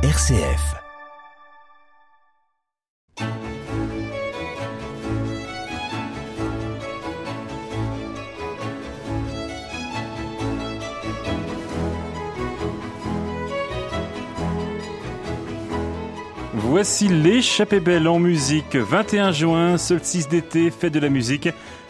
RCF. Voici l'échappée belle en musique, 21 juin, solstice d'été, fête de la musique,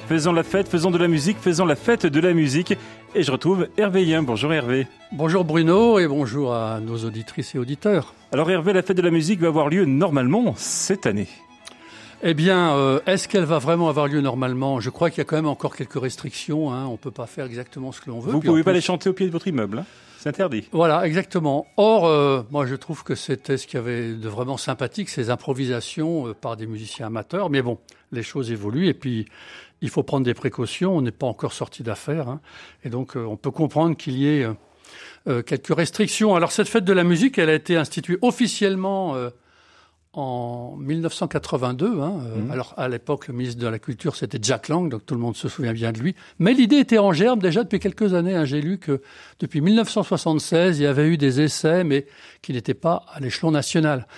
faisons de la musique, et je retrouve Hervé Yen. Bonjour Hervé. Bonjour Bruno et bonjour à nos auditrices et auditeurs. Alors Hervé, la fête de la musique va avoir lieu normalement cette année. Eh bien, est-ce qu'elle va vraiment avoir lieu normalement ? Je crois qu'il y a quand même encore quelques restrictions, hein. On ne peut pas faire exactement ce que l'on veut. Vous ne pouvez pas les chanter au pied de votre immeuble, hein. C'est interdit. Voilà, exactement. Or, moi je trouve que c'était ce qu'il y avait de vraiment sympathique, ces improvisations par des musiciens amateurs. Mais bon, les choses évoluent et puis il faut prendre des précautions. On n'est pas encore sorti d'affaires, hein. Et donc on peut comprendre qu'il y ait quelques restrictions. Alors cette fête de la musique, elle a été instituée officiellement en 1982, hein. Alors à l'époque, le ministre de la Culture, c'était Jack Lang, donc tout le monde se souvient bien de lui. Mais l'idée était en germe déjà depuis quelques années, hein. J'ai lu que depuis 1976, il y avait eu des essais, mais qui n'étaient pas à l'échelon national.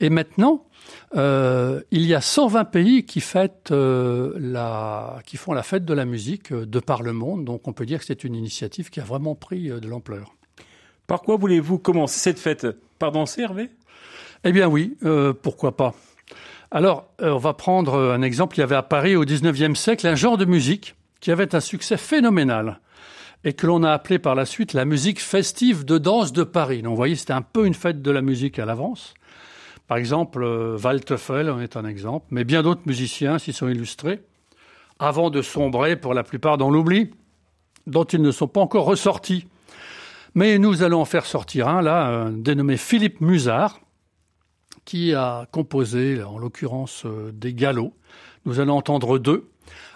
Et maintenant, il y a 120 pays qui fêtent qui font la fête de la musique de par le monde. Donc on peut dire que c'est une initiative qui a vraiment pris de l'ampleur. Par quoi voulez-vous commencer cette fête ? Par danser, Hervé ? Eh bien oui, pourquoi pas. Alors, on va prendre un exemple. Il y avait à Paris au XIXe siècle un genre de musique qui avait un succès phénoménal et que l'on a appelé par la suite la musique festive de danse de Paris. Donc vous voyez, c'était un peu une fête de la musique à l'avance. Par exemple, Waldteufel en est un exemple, mais bien d'autres musiciens s'y sont illustrés avant de sombrer pour la plupart dans l'oubli, dont ils ne sont pas encore ressortis. Mais nous allons en faire sortir un, là, dénommé Philippe Musard, qui a composé, en l'occurrence, des galos. Nous allons entendre deux.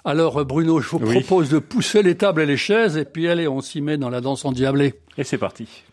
Alors, Bruno, je vous propose de pousser les tables et les chaises, et puis allez, on s'y met dans la danse endiablée. Et c'est parti.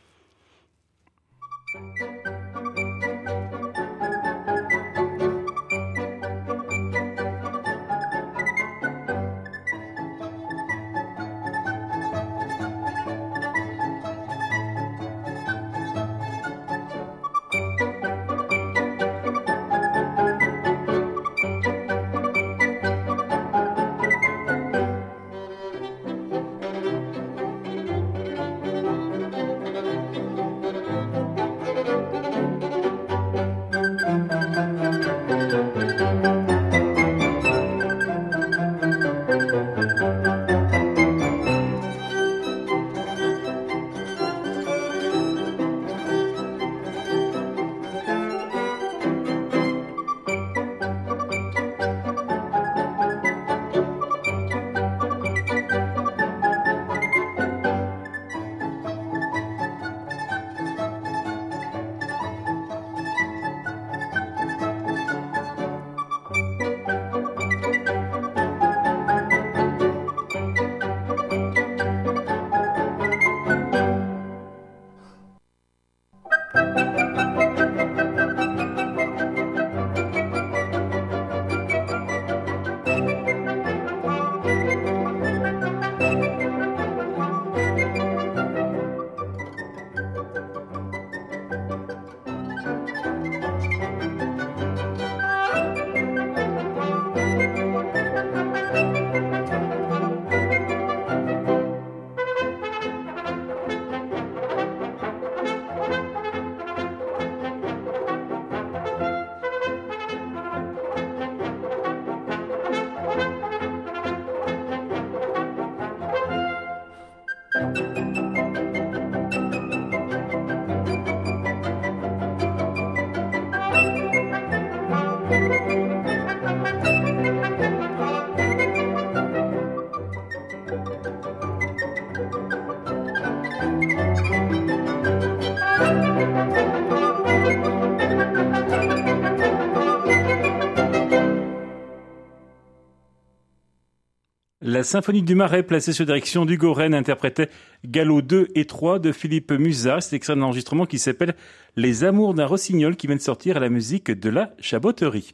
La Symphonie du Marais, placée sous direction du Gorène, interprétait Galop 2 et 3 de Philippe Musard. C'est extrait d'un enregistrement qui s'appelle Les amours d'un rossignol, qui vient de sortir à la musique de la Chaboterie.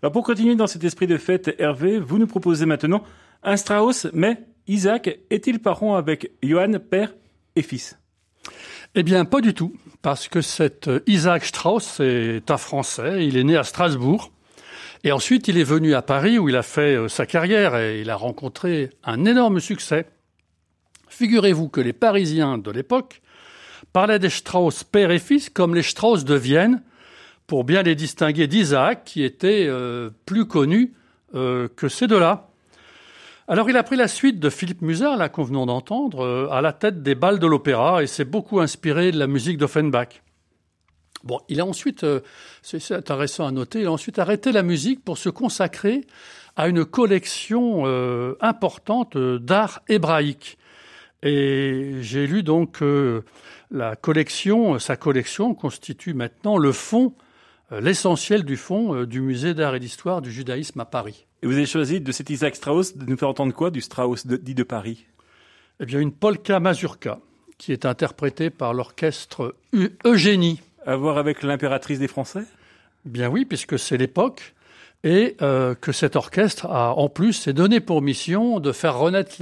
Alors pour continuer dans cet esprit de fête, Hervé, vous nous proposez maintenant un Strauss, mais Isaac est-il parent avec Johann, père et fils ? Eh bien, pas du tout, parce que cet Isaac Strauss est un Français, il est né à Strasbourg, et ensuite il est venu à Paris où il a fait sa carrière et il a rencontré un énorme succès. Figurez-vous que les Parisiens de l'époque parlaient des Strauss père et fils comme les Strauss de Vienne, pour bien les distinguer d'Isaac, qui était plus connu que ces deux-là. Alors il a pris la suite de Philippe Musard, là qu'on venait d'entendre, à la tête des bals de l'opéra, et s'est beaucoup inspiré de la musique d'Offenbach. Bon, il a ensuite, c'est intéressant à noter, il a ensuite arrêté la musique pour se consacrer à une collection importante d'art hébraïque. Et j'ai lu donc sa collection constitue maintenant le fond, l'essentiel du fond du musée d'art et d'histoire du judaïsme à Paris. Et vous avez choisi de cet Isaac Strauss de nous faire entendre quoi du Strauss dit de Paris? Eh bien, une polka mazurka qui est interprétée par l'orchestre Eugénie. À voir avec l'impératrice des Français? Bien oui, puisque c'est l'époque et que cet orchestre a en plus s'est donné pour mission de faire renaître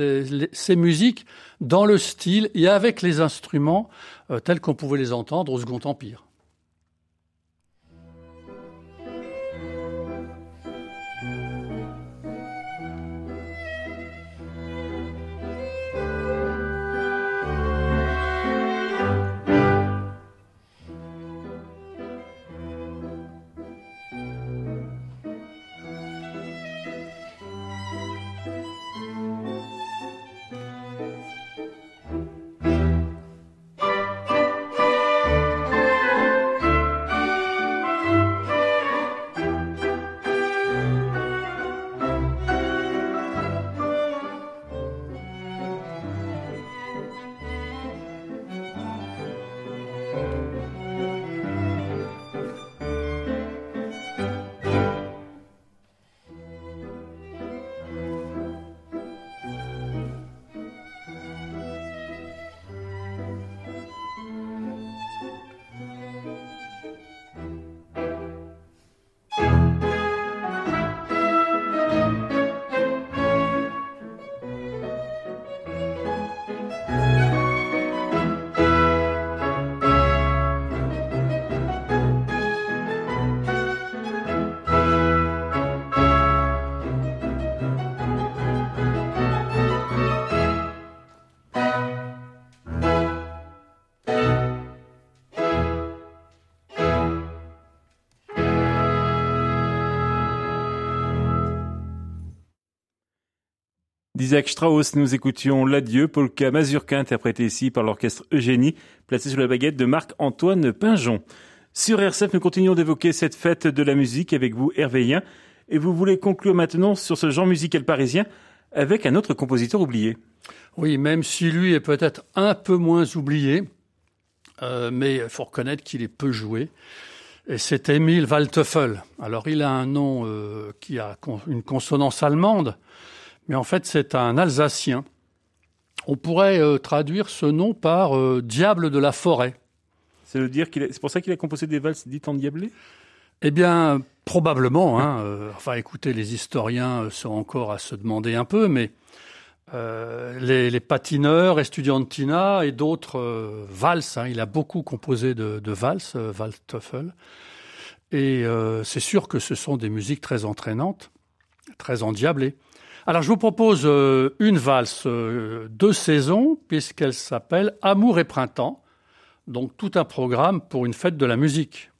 ces musiques dans le style et avec les instruments tels qu'on pouvait les entendre au Second Empire. D'Isaac Strauss, nous écoutions l'adieu, polka mazurka, interprété ici par l'orchestre Eugénie, placé sous la baguette de Marc-Antoine Pinjon. Sur RCF, nous continuons d'évoquer cette fête de la musique avec vous, Hervé Yen, et vous voulez conclure maintenant sur ce genre musical parisien avec un autre compositeur oublié. Oui, même si lui est peut-être un peu moins oublié, mais il faut reconnaître qu'il est peu joué. Et c'est Émile Waldteufel. Alors il a un nom qui a une consonance allemande, mais en fait, c'est un Alsacien. On pourrait traduire ce nom par « diable de la forêt ». C'est pour ça qu'il a composé des valses dites endiablées ? Eh bien, probablement. Hein. Écoutez, les historiens sont encore à se demander un peu, mais les patineurs, Estudiantina et d'autres valses. Hein. Il a beaucoup composé de valses, Waldteufel. Et c'est sûr que ce sont des musiques très entraînantes, très endiablées. Alors, je vous propose une valse de saison, puisqu'elle s'appelle « Amour et printemps ». Donc, tout un programme pour une fête de la musique.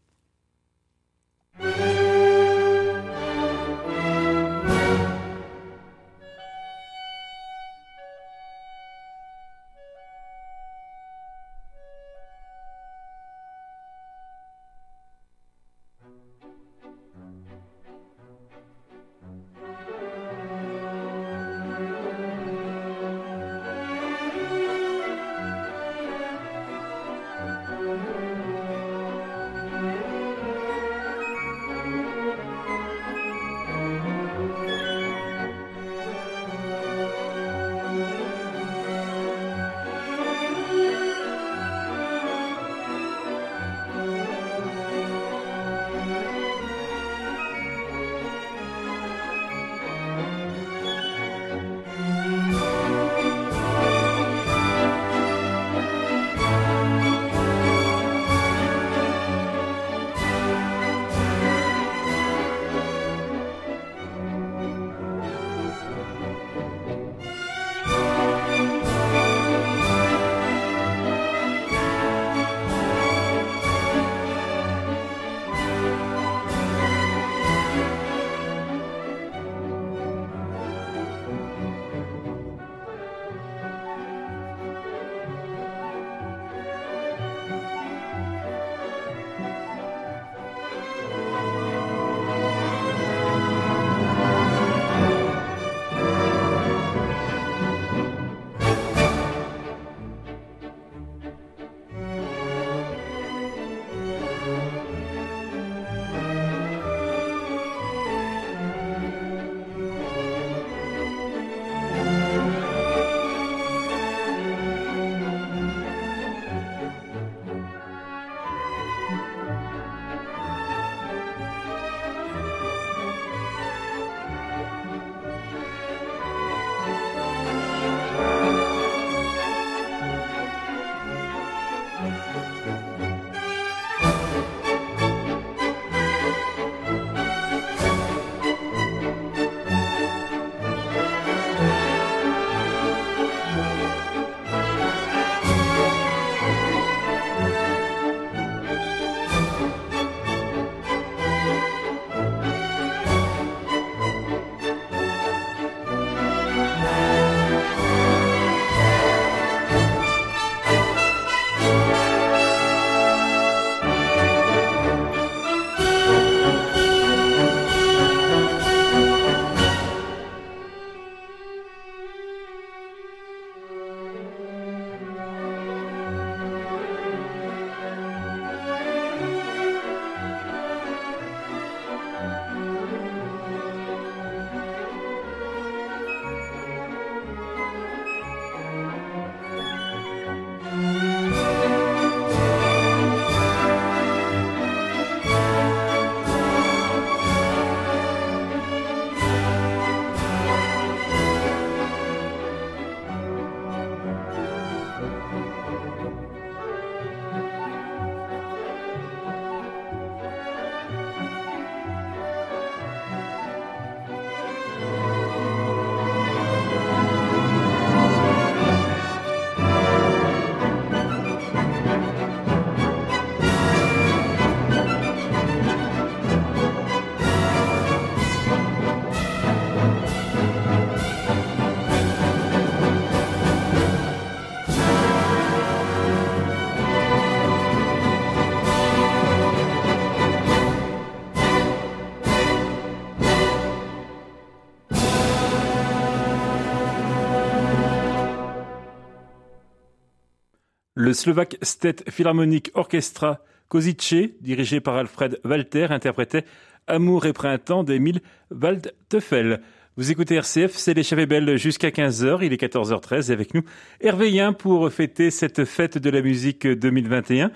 Le Slovak State Philharmonic Orchestra Kozice, dirigé par Alfred Walter, interprétait « Amour et printemps » d'Émile Waldteufel. Vous écoutez RCF, c'est les Chavébel jusqu'à 15h, il est 14h13 avec nous. Hervé Yen pour fêter cette fête de la musique 2021.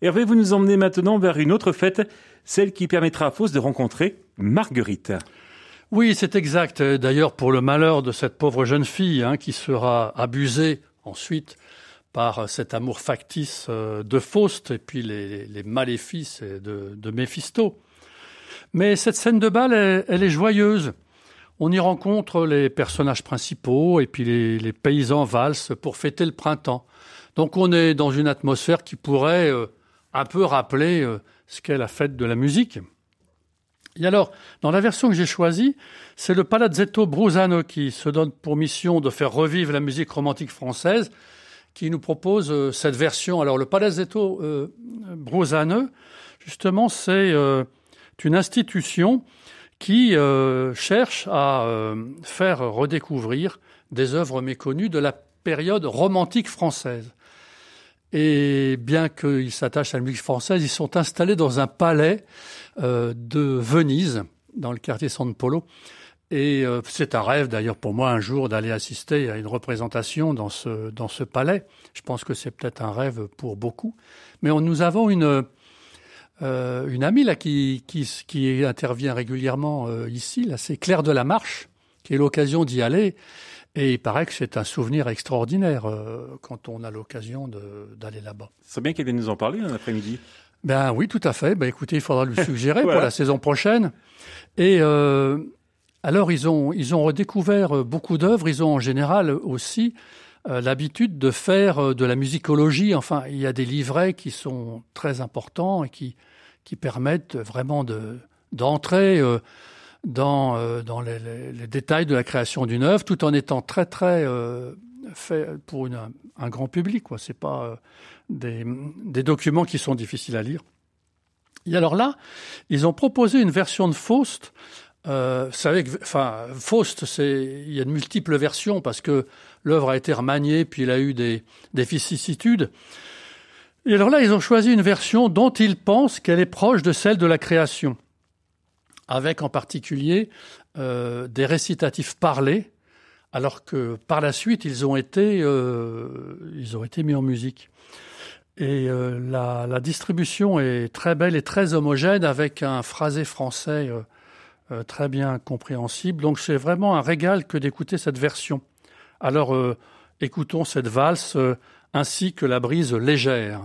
Hervé, vous nous emmenez maintenant vers une autre fête, celle qui permettra à Fos de rencontrer Marguerite. Oui, c'est exact. D'ailleurs, pour le malheur de cette pauvre jeune fille qui sera abusée ensuite par cet amour factice de Faust et puis les maléfices de Méphisto. Mais cette scène de bal, elle est joyeuse. On y rencontre les personnages principaux et puis les paysans valsent pour fêter le printemps. Donc on est dans une atmosphère qui pourrait un peu rappeler ce qu'est la fête de la musique. Et alors, dans la version que j'ai choisie, c'est le Palazzetto Bru Zane qui se donne pour mission de faire revivre la musique romantique française, qui nous propose cette version. Alors le Palazzetto Bru Zane, justement, c'est une institution qui cherche à faire redécouvrir des œuvres méconnues de la période romantique française. Et bien qu'ils s'attachent à la musique française, ils sont installés dans un palais de Venise, dans le quartier San Polo. Et c'est un rêve d'ailleurs pour moi un jour d'aller assister à une représentation dans ce palais. Je pense que c'est peut-être un rêve pour beaucoup. Mais nous avons une amie là qui intervient régulièrement ici, là, c'est Claire de la Marche, qui a eu l'occasion d'y aller. Et il paraît que c'est un souvenir extraordinaire quand on a l'occasion d'aller là-bas. C'est bien qu'elle vienne nous en parler un après-midi. Ben oui, tout à fait. Ben écoutez, il faudra lui suggérer voilà, pour la saison prochaine. Et alors ils ont redécouvert beaucoup d'œuvres. Ils ont en général aussi l'habitude de faire de la musicologie. Enfin, il y a des livrets qui sont très importants et qui permettent vraiment d'entrer dans les détails de la création d'une œuvre, tout en étant très très fait pour un grand public, quoi. C'est pas des documents qui sont difficiles à lire. Et alors là, ils ont proposé une version de Faust. Faust, il y a de multiples versions parce que l'œuvre a été remaniée, puis il a eu des vicissitudes. Et alors là, ils ont choisi une version dont ils pensent qu'elle est proche de celle de la création, avec en particulier des récitatifs parlés, alors que par la suite, ils ont été mis en musique. Et la distribution est très belle et très homogène, avec un phrasé français très bien compréhensible. Donc c'est vraiment un régal que d'écouter cette version. Alors écoutons cette valse ainsi que la brise légère.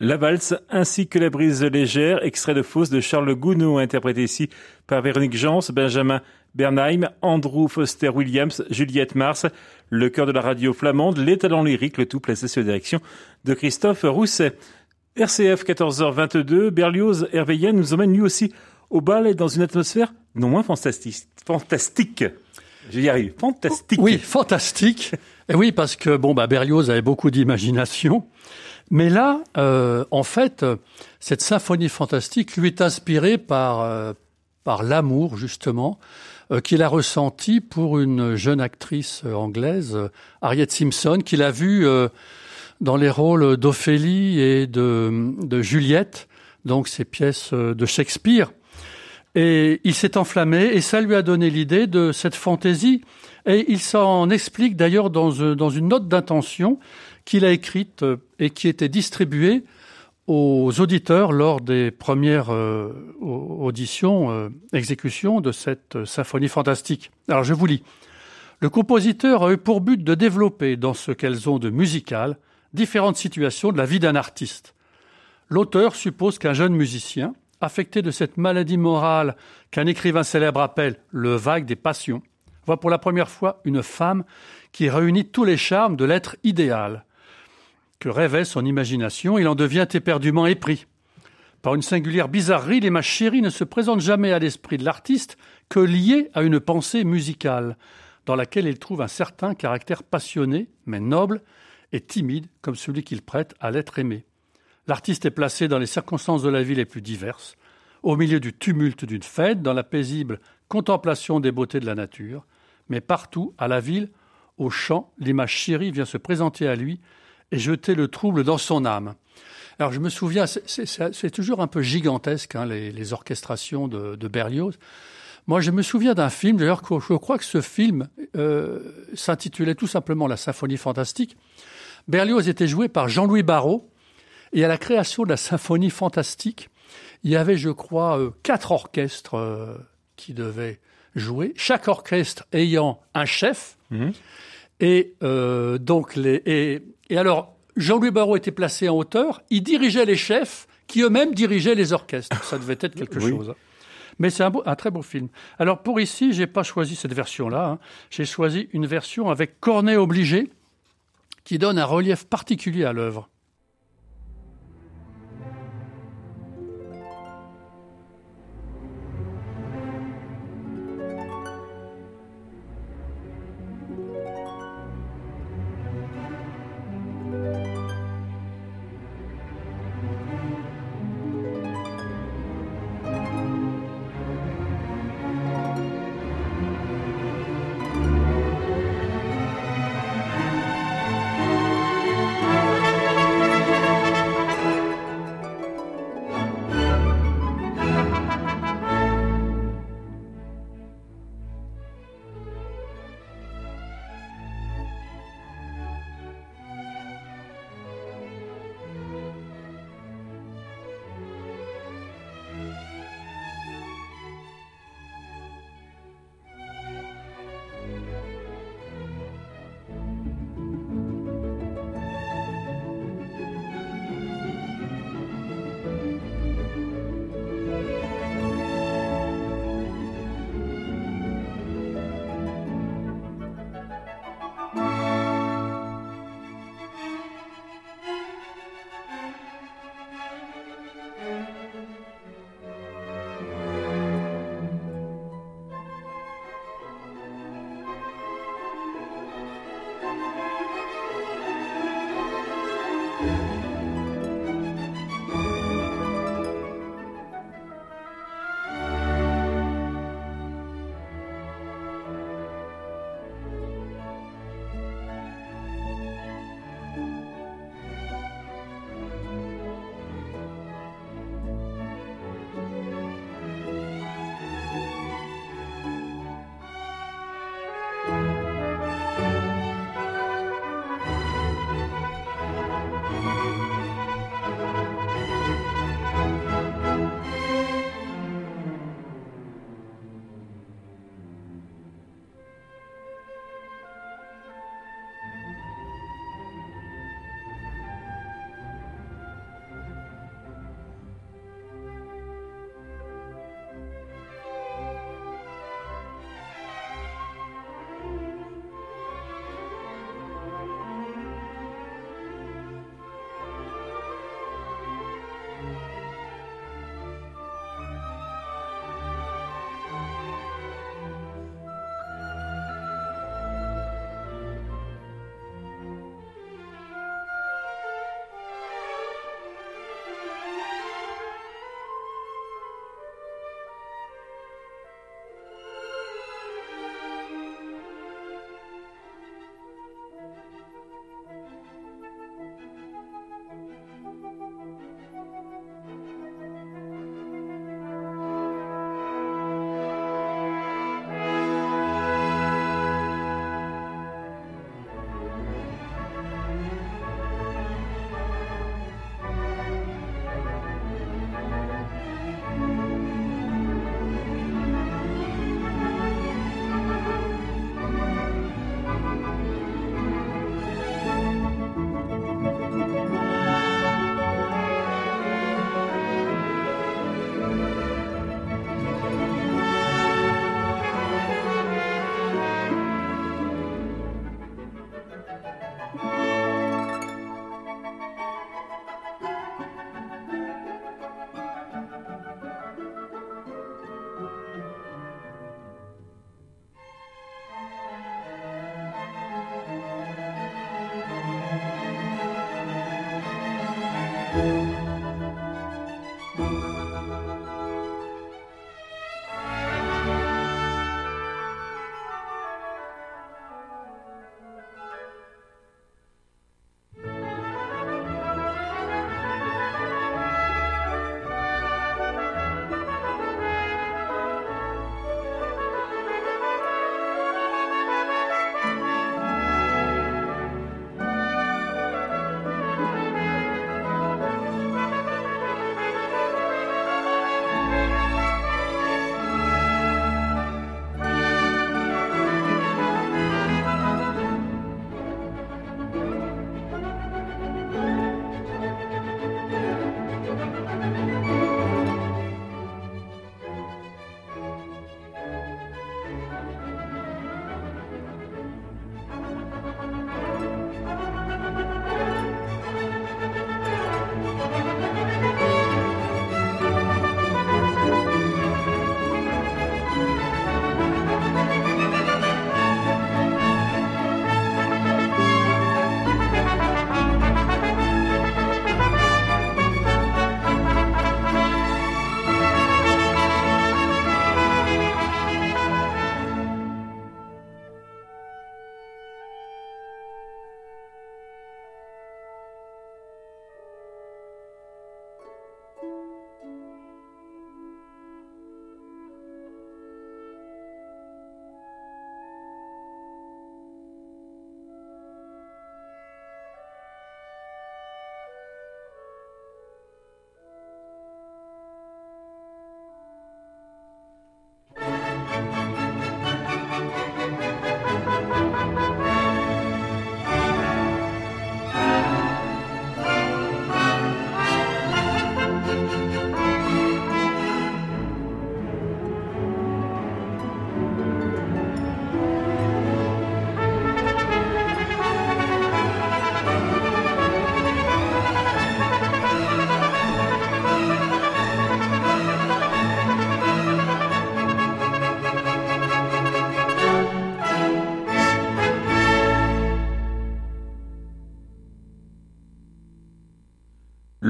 La valse ainsi que la brise légère, extrait de Faust de Charles Gounod, interprété ici par Véronique Gens, Benjamin Bernheim, Andrew Foster Williams, Juliette Mars, le chœur de la radio flamande, les talents lyriques, le tout placé sous la direction de Christophe Rousset. RCF 14h22, Berlioz, Hervé Yen nous emmène lui aussi au bal et dans une atmosphère non moins fantastique. Je y arrive, fantastique. Oui, fantastique. Et oui, parce que Berlioz avait beaucoup d'imagination. Mais là, cette symphonie fantastique lui est inspirée par l'amour, justement, qu'il a ressenti pour une jeune actrice anglaise, Harriet Simpson, qu'il a vue dans les rôles d'Ophélie et de Juliette, donc ces pièces de Shakespeare. Et il s'est enflammé et ça lui a donné l'idée de cette fantaisie. Et il s'en explique d'ailleurs dans une note d'intention qu'il a écrite et qui était distribuée aux auditeurs lors des premières auditions, exécutions de cette symphonie fantastique. Alors je vous lis. Le compositeur a eu pour but de développer, dans ce qu'elles ont de musical, différentes situations de la vie d'un artiste. L'auteur suppose qu'un jeune musicien, affecté de cette maladie morale qu'un écrivain célèbre appelle le vague des passions, voit pour la première fois une femme qui réunit tous les charmes de l'être idéal que rêvait son imagination. Il en devient éperdument épris. Par une singulière bizarrerie, les machéries ne se présentent jamais à l'esprit de l'artiste que liées à une pensée musicale, dans laquelle il trouve un certain caractère passionné, mais noble et timide, comme celui qu'il prête à l'être aimé. L'artiste est placé dans les circonstances de la vie les plus diverses, au milieu du tumulte d'une fête, dans la paisible contemplation des beautés de la nature, mais partout, à la ville, au champ, l'image chérie vient se présenter à lui et jeter le trouble dans son âme. Alors je me souviens, c'est toujours un peu gigantesque, hein, les orchestrations de Berlioz. Moi, je me souviens d'un film, d'ailleurs, je crois que ce film s'intitulait tout simplement « La symphonie fantastique ». Berlioz était joué par Jean-Louis Barrault. Et à la création de la symphonie fantastique, il y avait, je crois, 4 orchestres qui devaient jouer, chaque orchestre ayant un chef. Mmh. Et alors, Jean-Louis Barrault était placé en hauteur, il dirigeait les chefs qui eux-mêmes dirigeaient les orchestres. Ça devait être quelque chose. Mais c'est un très beau film. Alors pour ici, je n'ai pas choisi cette version-là, hein. J'ai choisi une version avec cornet obligé qui donne un relief particulier à l'œuvre.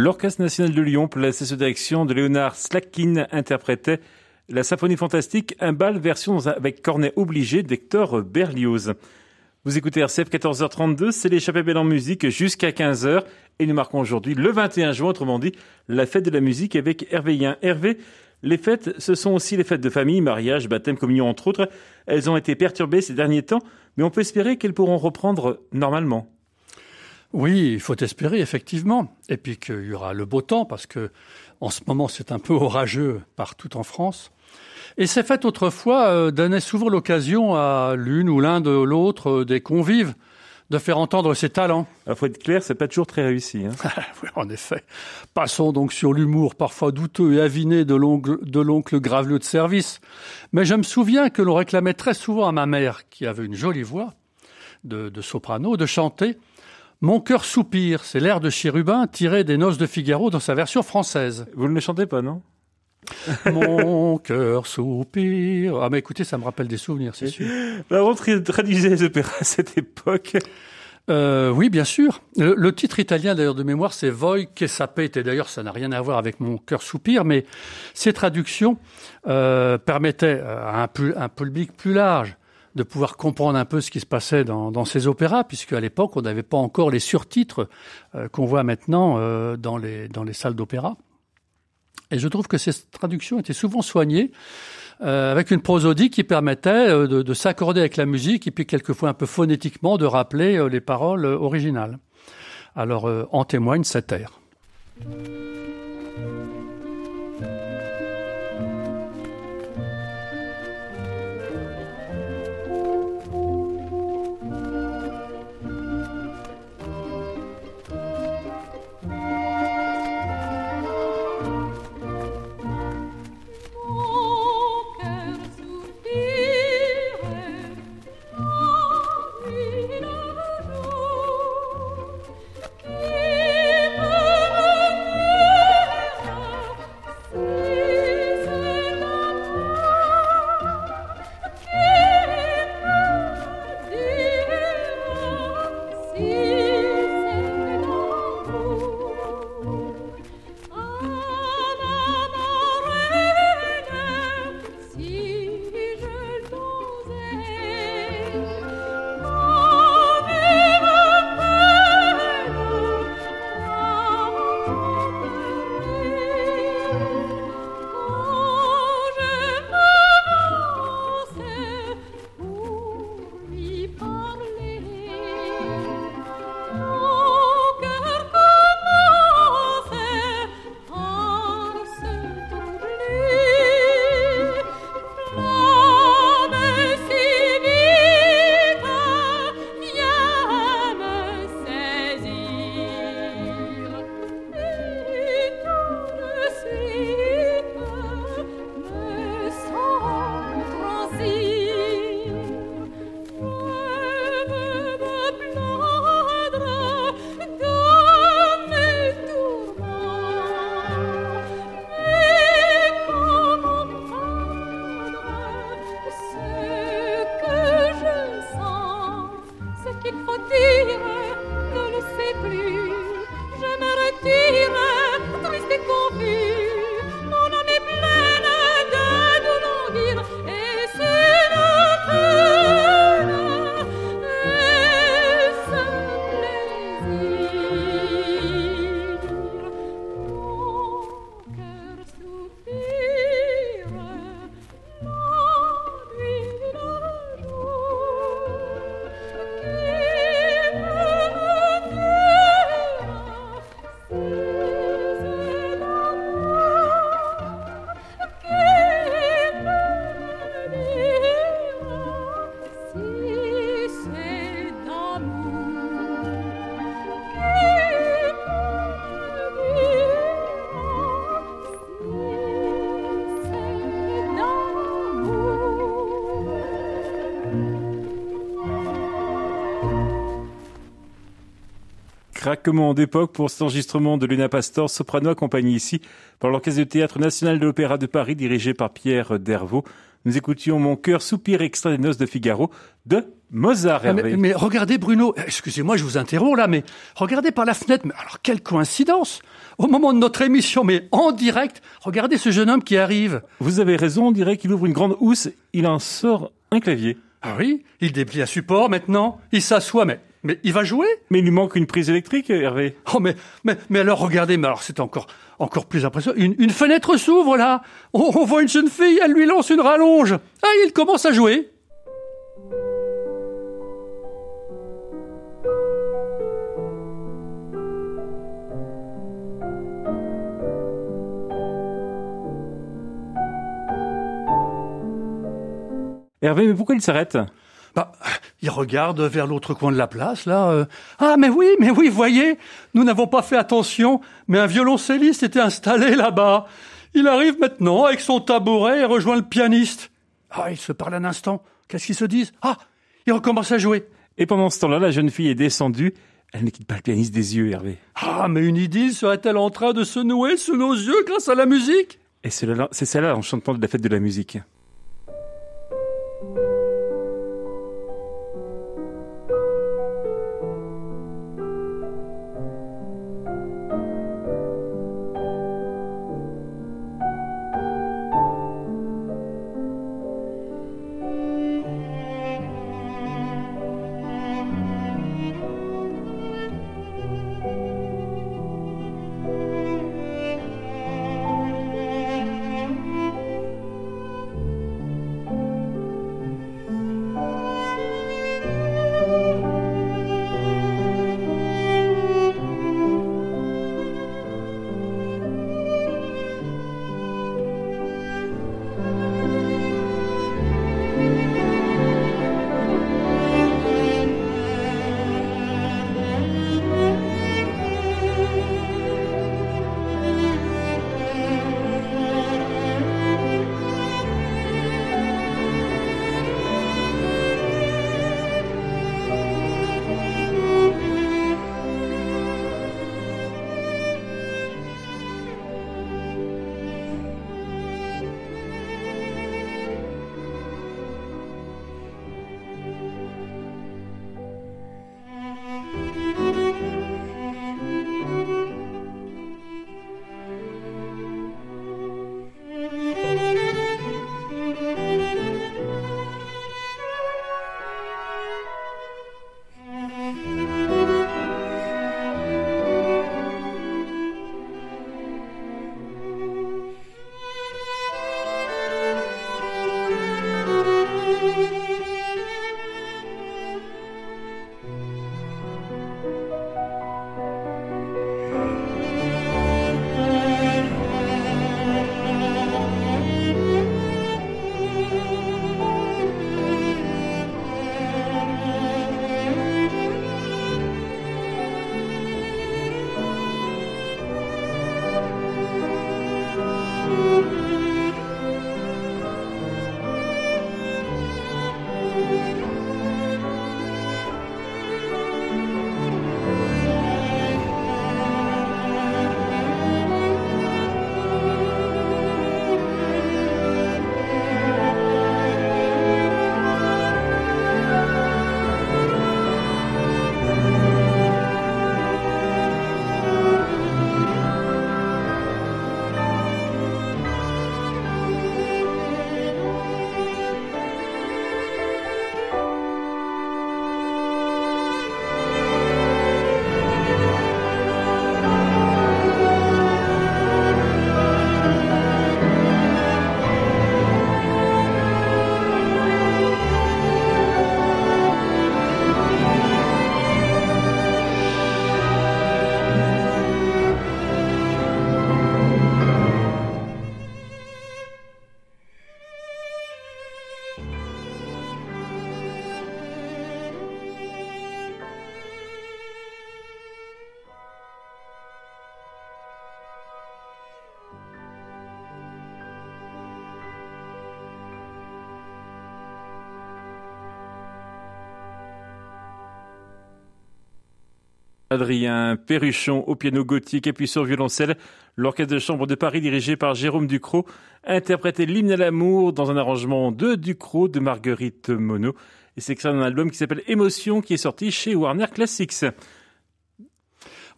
L'Orchestre national de Lyon, placé sous direction de Léonard Slakhine, interprétait la symphonie fantastique, un bal version avec cornet obligé d'Hector Berlioz. Vous écoutez RCF 14h32, c'est l'échappée belle en musique jusqu'à 15h. Et nous marquons aujourd'hui, le 21 juin, autrement dit, la fête de la musique avec Hervé Yen. Hervé, les fêtes, ce sont aussi les fêtes de famille, mariage, baptême, communion, entre autres. Elles ont été perturbées ces derniers temps, mais on peut espérer qu'elles pourront reprendre normalement. Oui, il faut espérer, effectivement. Et puis qu'il y aura le beau temps, parce que en ce moment, c'est un peu orageux partout en France. Et ces fêtes, autrefois, donnaient souvent l'occasion à l'une ou l'un de l'autre des convives de faire entendre ses talents. Il faut être clair, c'est pas toujours très réussi. Hein. Oui, en effet. Passons donc sur l'humour parfois douteux et aviné de l'oncle Graveleux de service. Mais je me souviens que l'on réclamait très souvent à ma mère, qui avait une jolie voix de soprano, de chanter « Mon cœur soupire », c'est l'air de Chérubin tiré des Noces de Figaro dans sa version française. Vous ne le chantez pas, non ? Mon cœur soupire. Ah mais écoutez, ça me rappelle des souvenirs, c'est sûr. On traduisait les opéras à cette époque. Oui, bien sûr. Le titre italien d'ailleurs de mémoire, c'est Voi che sapete. Et d'ailleurs, ça n'a rien à voir avec Mon cœur soupire, mais ces traductions permettaient à un public plus large de pouvoir comprendre un peu ce qui se passait dans ces opéras, puisque à l'époque, on n'avait pas encore les surtitres qu'on voit maintenant dans les salles d'opéra. Et je trouve que ces traductions étaient souvent soignées, avec une prosodie qui permettait de s'accorder avec la musique et puis quelquefois un peu phonétiquement de rappeler les paroles originales. Alors en témoigne cet air. craquement d'époque pour cet enregistrement de Luna Pastor, soprano accompagné ici par l'Orchestre de Théâtre National de l'Opéra de Paris dirigé par Pierre Dervaux. Nous écoutions Mon cœur soupire extrait des Noces de Figaro de Mozart. Mais regardez Bruno, excusez-moi je vous interromps là, mais regardez par la fenêtre, mais alors quelle coïncidence, au moment de notre émission, mais en direct, regardez ce jeune homme qui arrive. Vous avez raison, on dirait qu'il ouvre une grande housse, il en sort un clavier. Ah oui, il déplie un support maintenant, il s'assoit, mais il va jouer. Mais il lui manque une prise électrique, Hervé. Oh mais alors regardez, mais alors c'est encore plus impressionnant. Une fenêtre s'ouvre là, on voit une jeune fille, elle lui lance une rallonge. Ah, il commence à jouer. Hervé, mais pourquoi il s'arrête ? Bah, il regarde vers l'autre coin de la place, là. Ah, mais oui, voyez, nous n'avons pas fait attention, mais un violoncelliste était installé là-bas. Il arrive maintenant avec son tabouret et rejoint le pianiste. Ah, ils se parlent un instant. Qu'est-ce qu'ils se disent ? Ah, ils recommencent à jouer. Et pendant ce temps-là, la jeune fille est descendue. Elle ne quitte pas le pianiste des yeux, Hervé. Ah, mais une idylle serait-elle en train de se nouer sous nos yeux grâce à la musique ? Et c'est celle-là, l'enchantement de la fête de la musique. Adrien Perruchon au piano gothique et puis sur violoncelle, l'Orchestre de Chambre de Paris dirigé par Jérôme Ducrot interprétait l'hymne à l'amour dans un arrangement de Ducrot de Marguerite Monod. Et c'est extrait d'un album qui s'appelle Émotion qui est sorti chez Warner Classics.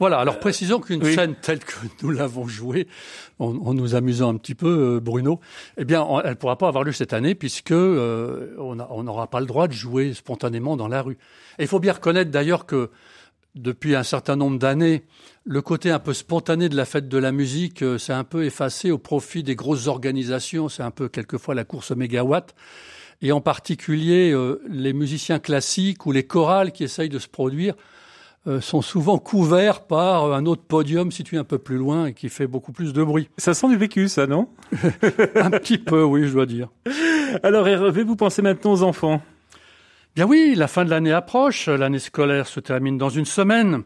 Voilà, alors précisons qu'une scène telle que nous l'avons jouée, en nous amusant un petit peu, Bruno, eh bien, elle ne pourra pas avoir lieu cette année puisque on n'aura pas le droit de jouer spontanément dans la rue. Et il faut bien reconnaître d'ailleurs que depuis un certain nombre d'années, le côté un peu spontané de la fête de la musique s'est un peu effacé au profit des grosses organisations. C'est un peu quelquefois la course au mégawatt. Et en particulier, les musiciens classiques ou les chorales qui essayent de se produire sont souvent couverts par un autre podium situé un peu plus loin et qui fait beaucoup plus de bruit. Ça sent du vécu, ça, non? Un petit peu, oui, je dois dire. Alors, Hervé, vous pensez maintenant aux enfants? Bien oui, la fin de l'année approche, l'année scolaire se termine dans une semaine.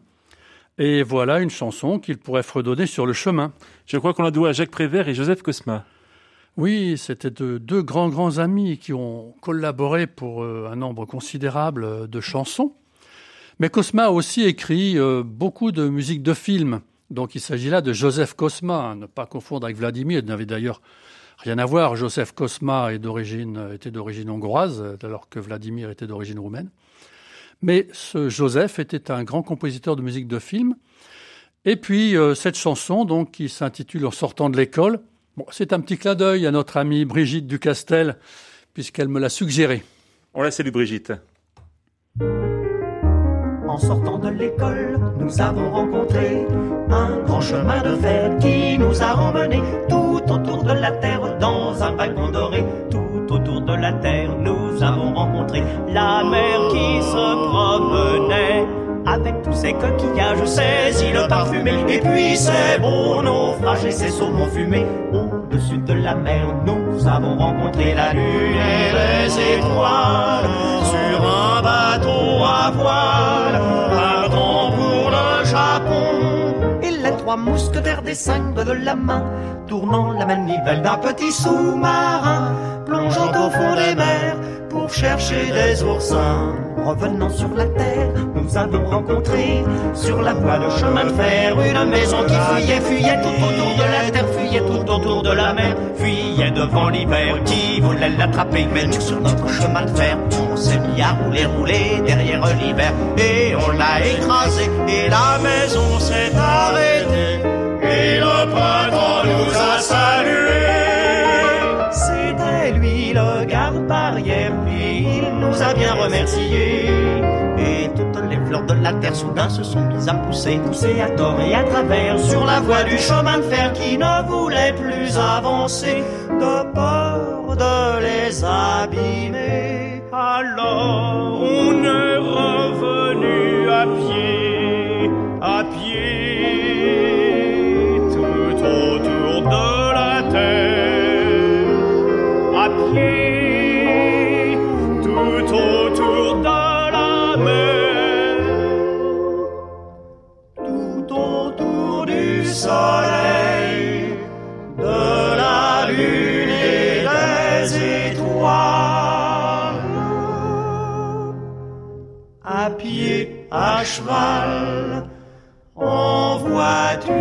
Et voilà une chanson qu'ils pourraient fredonner sur le chemin. Je crois qu'on la doit à Jacques Prévert et Joseph Kosma. Oui, c'était deux grands amis qui ont collaboré pour un nombre considérable de chansons. Mais Kosma a aussi écrit beaucoup de musique de films. Donc il s'agit là de Joseph Kosma, à ne pas confondre avec Vladimir. Il n'avait d'ailleurs rien à voir. Joseph Kosma était d'origine hongroise, alors que Vladimir était d'origine roumaine. Mais ce Joseph était un grand compositeur de musique de films. Et puis cette chanson, donc, qui s'intitule « En sortant de l'école », bon, c'est un petit clin d'œil à notre amie Brigitte Ducastel, puisqu'elle me l'a suggéré. On la salue, Brigitte. En sortant de l'école, nous avons rencontré un grand chemin de fer qui nous a emmenés tout autour de la terre dans un wagon doré. Tout autour de la terre, nous avons rencontré la mer qui se promenait avec tous ses coquillages, ses îles parfumées et puis ses bons naufrages et ses saumons fumés. Au-dessus de la mer, nous avons rencontré la lune et les étoiles sur un bateau à voile. Pardon pour le Japon. Et les trois mousquetaires descendent de la main, tournant la manivelle d'un petit sous-marin, plongeant au fond des mers pour chercher des oursins. Revenant sur la terre, nous avons rencontré sur la voie de chemin de fer une maison qui fuyait tout autour de la terre, fuyait tout autour de la mer, fuyait devant l'hiver qui voulait l'attraper. Mais nous sur notre chemin de fer, on s'est mis à rouler derrière l'hiver et on l'a écrasé et la maison s'est arrêtée et le printemps nous a salués. C'était lui le garde barrière. Nous a bien remercié. Et toutes les fleurs de la terre soudain se sont mises à pousser, pousser à tort et à travers sur la voie du chemin de fer qui ne voulait plus avancer de peur de les abîmer. Alors on est revenu à pied, à pied, tout autour de la terre, à pied. Soleil, de la lune et des étoiles, à pied, à cheval, en voiture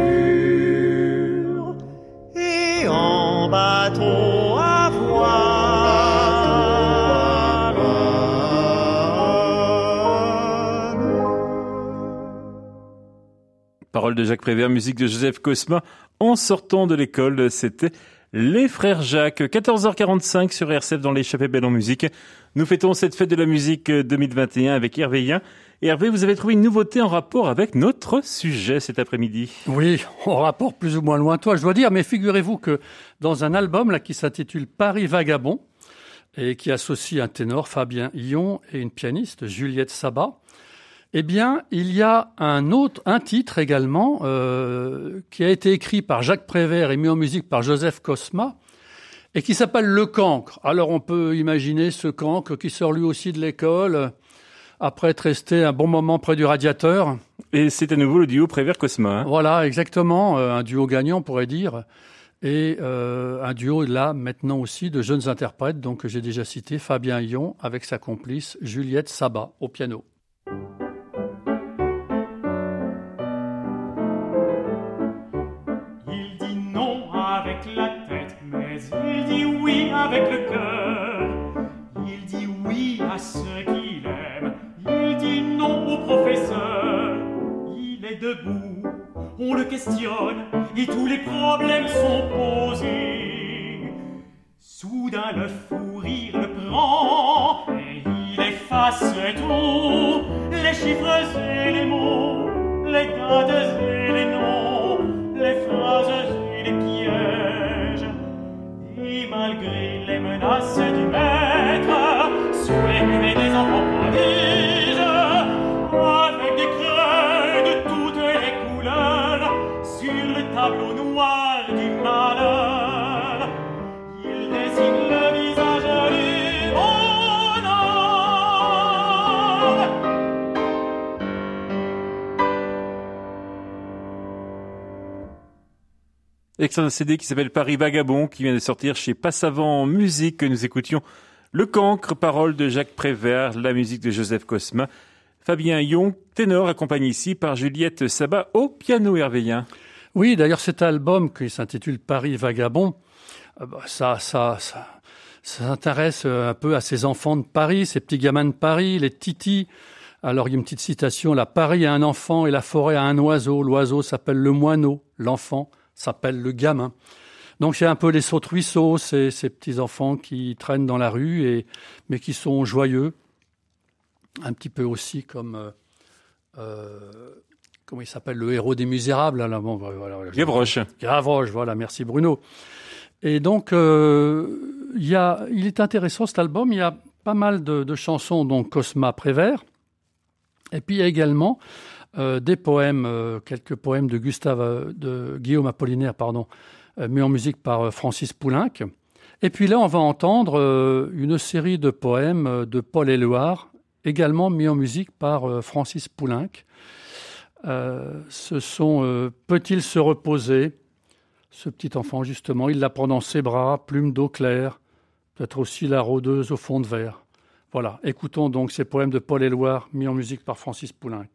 et en bateau à voile. Paroles de Jacques Prévert, musique de Joseph Kosma. En sortant de l'école, c'était les Frères Jacques. 14h45 sur RCF dans l'échappée belle en musique. Nous fêtons cette fête de la musique 2021 avec Hervé Yen. Et Hervé, vous avez trouvé une nouveauté en rapport avec notre sujet cet après-midi. Oui, en rapport plus ou moins lointain, je dois dire. Mais figurez-vous que dans un album là qui s'intitule Paris Vagabond et qui associe un ténor, Fabien Yon, et une pianiste, Juliette Sabat, eh bien, il y a un titre également qui a été écrit par Jacques Prévert et mis en musique par Joseph Kosma et qui s'appelle Le Cancre. Alors, on peut imaginer ce cancre qui sort lui aussi de l'école après être resté un bon moment près du radiateur. Et c'est à nouveau le duo Prévert-Kosma. Hein. Voilà, exactement. Un duo gagnant, on pourrait dire. Et un duo, là, maintenant aussi, de jeunes interprètes, donc que j'ai déjà cité, Fabien Yon avec sa complice Juliette Sabat au piano. debout, on le questionne et tous les problèmes sont posés. Soudain le fou rire le prend et il efface tout, les chiffres et les mots, les dates et les noms, les phrases et les pièges. Et malgré les menaces du maître, sous les nuées des enfants prodiges, avec des craies de toutes les couleurs, sur le tableau noir du malheur, il désigne le visage du bonhomme. Excellent CD qui s'appelle Paris Vagabond, qui vient de sortir chez Passavant Musique, que nous écoutions. Le Cancre, paroles de Jacques Prévert, la musique de Joseph Kosma. Fabien Yon, ténor, accompagné ici par Juliette Sabat au piano, Hervé Yen. Oui, d'ailleurs cet album qui s'intitule Paris Vagabond, ça s'intéresse un peu à ces enfants de Paris, ces petits gamins de Paris, les titis. Alors il y a une petite citation là, Paris a un enfant et la forêt a un oiseau. L'oiseau s'appelle le moineau, l'enfant s'appelle le gamin. Donc c'est un peu les saute-ruisseaux, ces petits enfants qui traînent dans la rue, mais qui sont joyeux, un petit peu aussi comme comment il s'appelle, le héros des Misérables. Là, bon, voilà, Gavroche. Gavroche, voilà, merci Bruno. Et donc il est intéressant cet album, il y a pas mal de chansons, donc Kosma, Prévert, et puis il y a également des poèmes, quelques poèmes de Guillaume Apollinaire, mis en musique par Francis Poulenc. Et puis là, on va entendre une série de poèmes de Paul Éluard, également mis en musique par Francis Poulenc. Ce sont « Peut-il se reposer ?» Ce petit enfant, justement, il la prend dans ses bras, plume d'eau claire, peut-être aussi la rôdeuse au fond de verre. Voilà, écoutons donc ces poèmes de Paul Éluard, mis en musique par Francis Poulenc.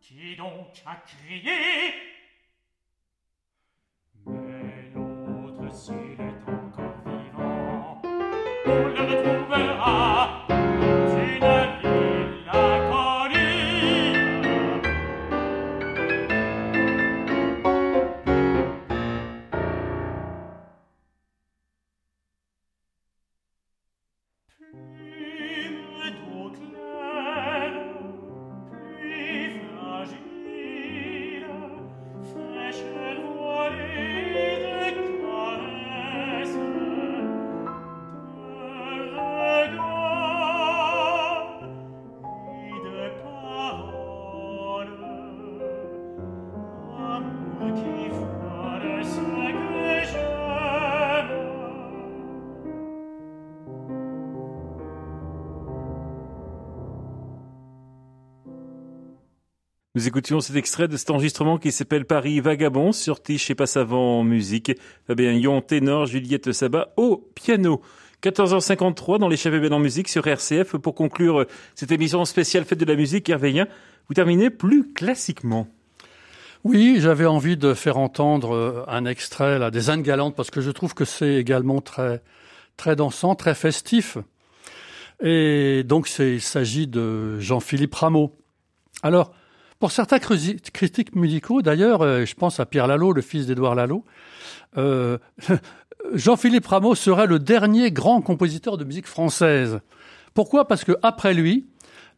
Qui donc a crié? Mais l'autre, s'il est encore vivant, on le retrouvera dans une ville inconnue. Nous écoutions cet extrait de cet enregistrement qui s'appelle Paris Vagabond, sorti chez Passavant en musique. Fabien Yon, ténor, Juliette Sabat au piano. 14h53 dans les Chabébel en musique sur RCF. Pour conclure cette émission spéciale Fête de la musique, Hervé Yen, vous terminez plus classiquement. Oui, j'avais envie de faire entendre un extrait là, des Indes Galantes, parce que je trouve que c'est également très, très dansant, très festif. Et donc il s'agit de Jean-Philippe Rameau. Alors, pour certains critiques musicaux, d'ailleurs, je pense à Pierre Lalo, le fils d'Édouard Lalo, Jean-Philippe Rameau serait le dernier grand compositeur de musique française. Pourquoi ? Parce que après lui,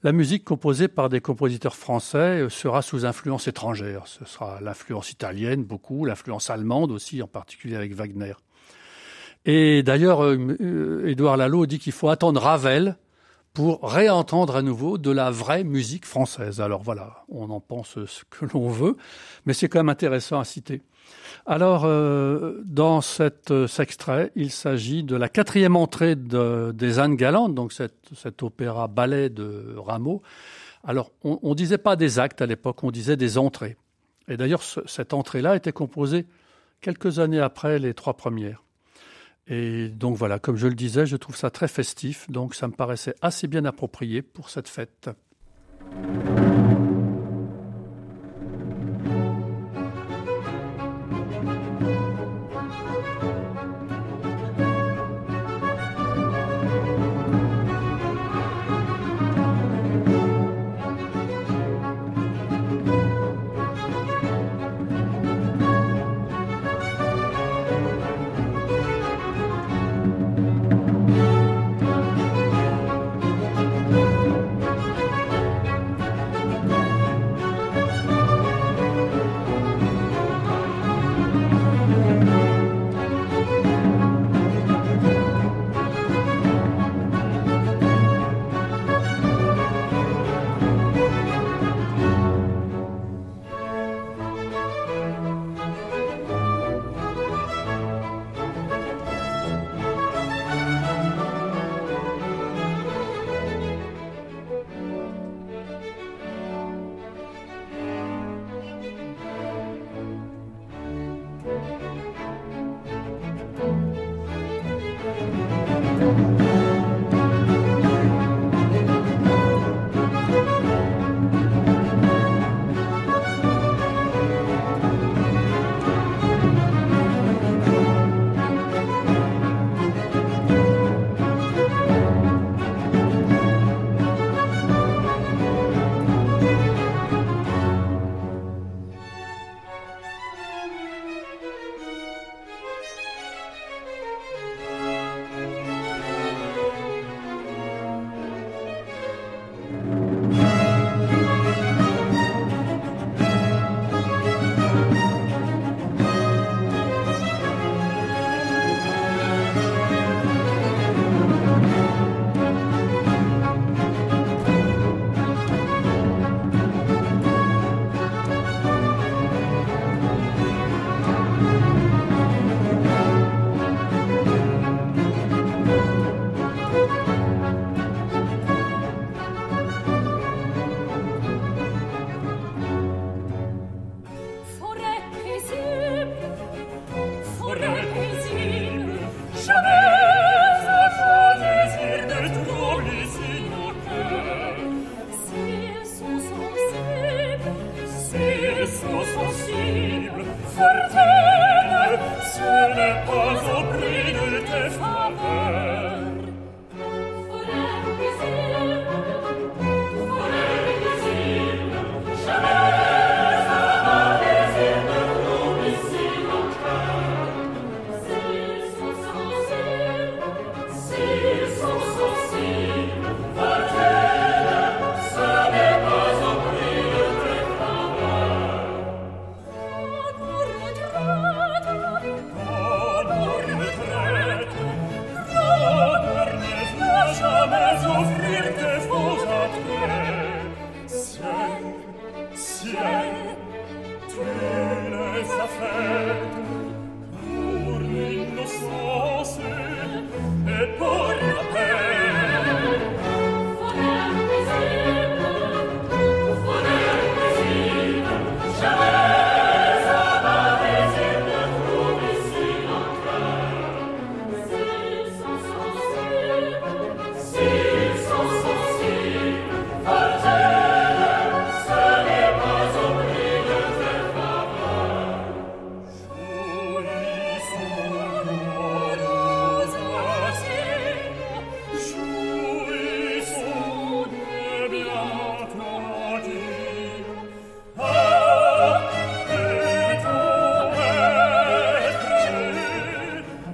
la musique composée par des compositeurs français sera sous influence étrangère. Ce sera l'influence italienne, beaucoup, l'influence allemande aussi, en particulier avec Wagner. Et d'ailleurs, Édouard Lalo dit qu'il faut attendre Ravel pour réentendre à nouveau de la vraie musique française. Alors voilà, on en pense ce que l'on veut, mais c'est quand même intéressant à citer. Alors, dans cet extrait, il s'agit de la quatrième entrée des Indes Galantes, donc cet opéra-ballet de Rameau. Alors, on disait pas des actes à l'époque, on disait des entrées. Et d'ailleurs, cette entrée-là était composée quelques années après les trois premières. Et donc voilà, comme je le disais, je trouve ça très festif, donc ça me paraissait assez bien approprié pour cette fête.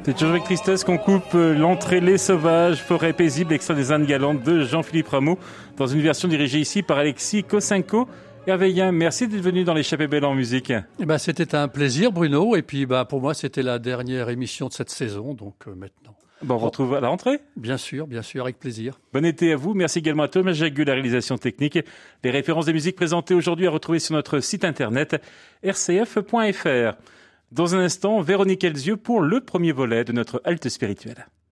C'est toujours avec tristesse qu'on coupe l'entrée Les Sauvages, Forêt paisible, extrait des Indes galantes de Jean-Philippe Rameau, dans une version dirigée ici par Alexis Kosenko. Hervé Yen, merci d'être venu dans l'échappée belle en musique. C'était un plaisir, Bruno. Et puis, pour moi, c'était la dernière émission de cette saison. Donc, maintenant. On retrouve à la rentrée. Bien sûr, avec plaisir. Bon été à vous. Merci également à Thomas Jagu, la réalisation technique. Les références des musiques présentées aujourd'hui à retrouver sur notre site internet rcf.fr. Dans un instant, Véronique Elzieux pour le premier volet de notre halte spirituelle.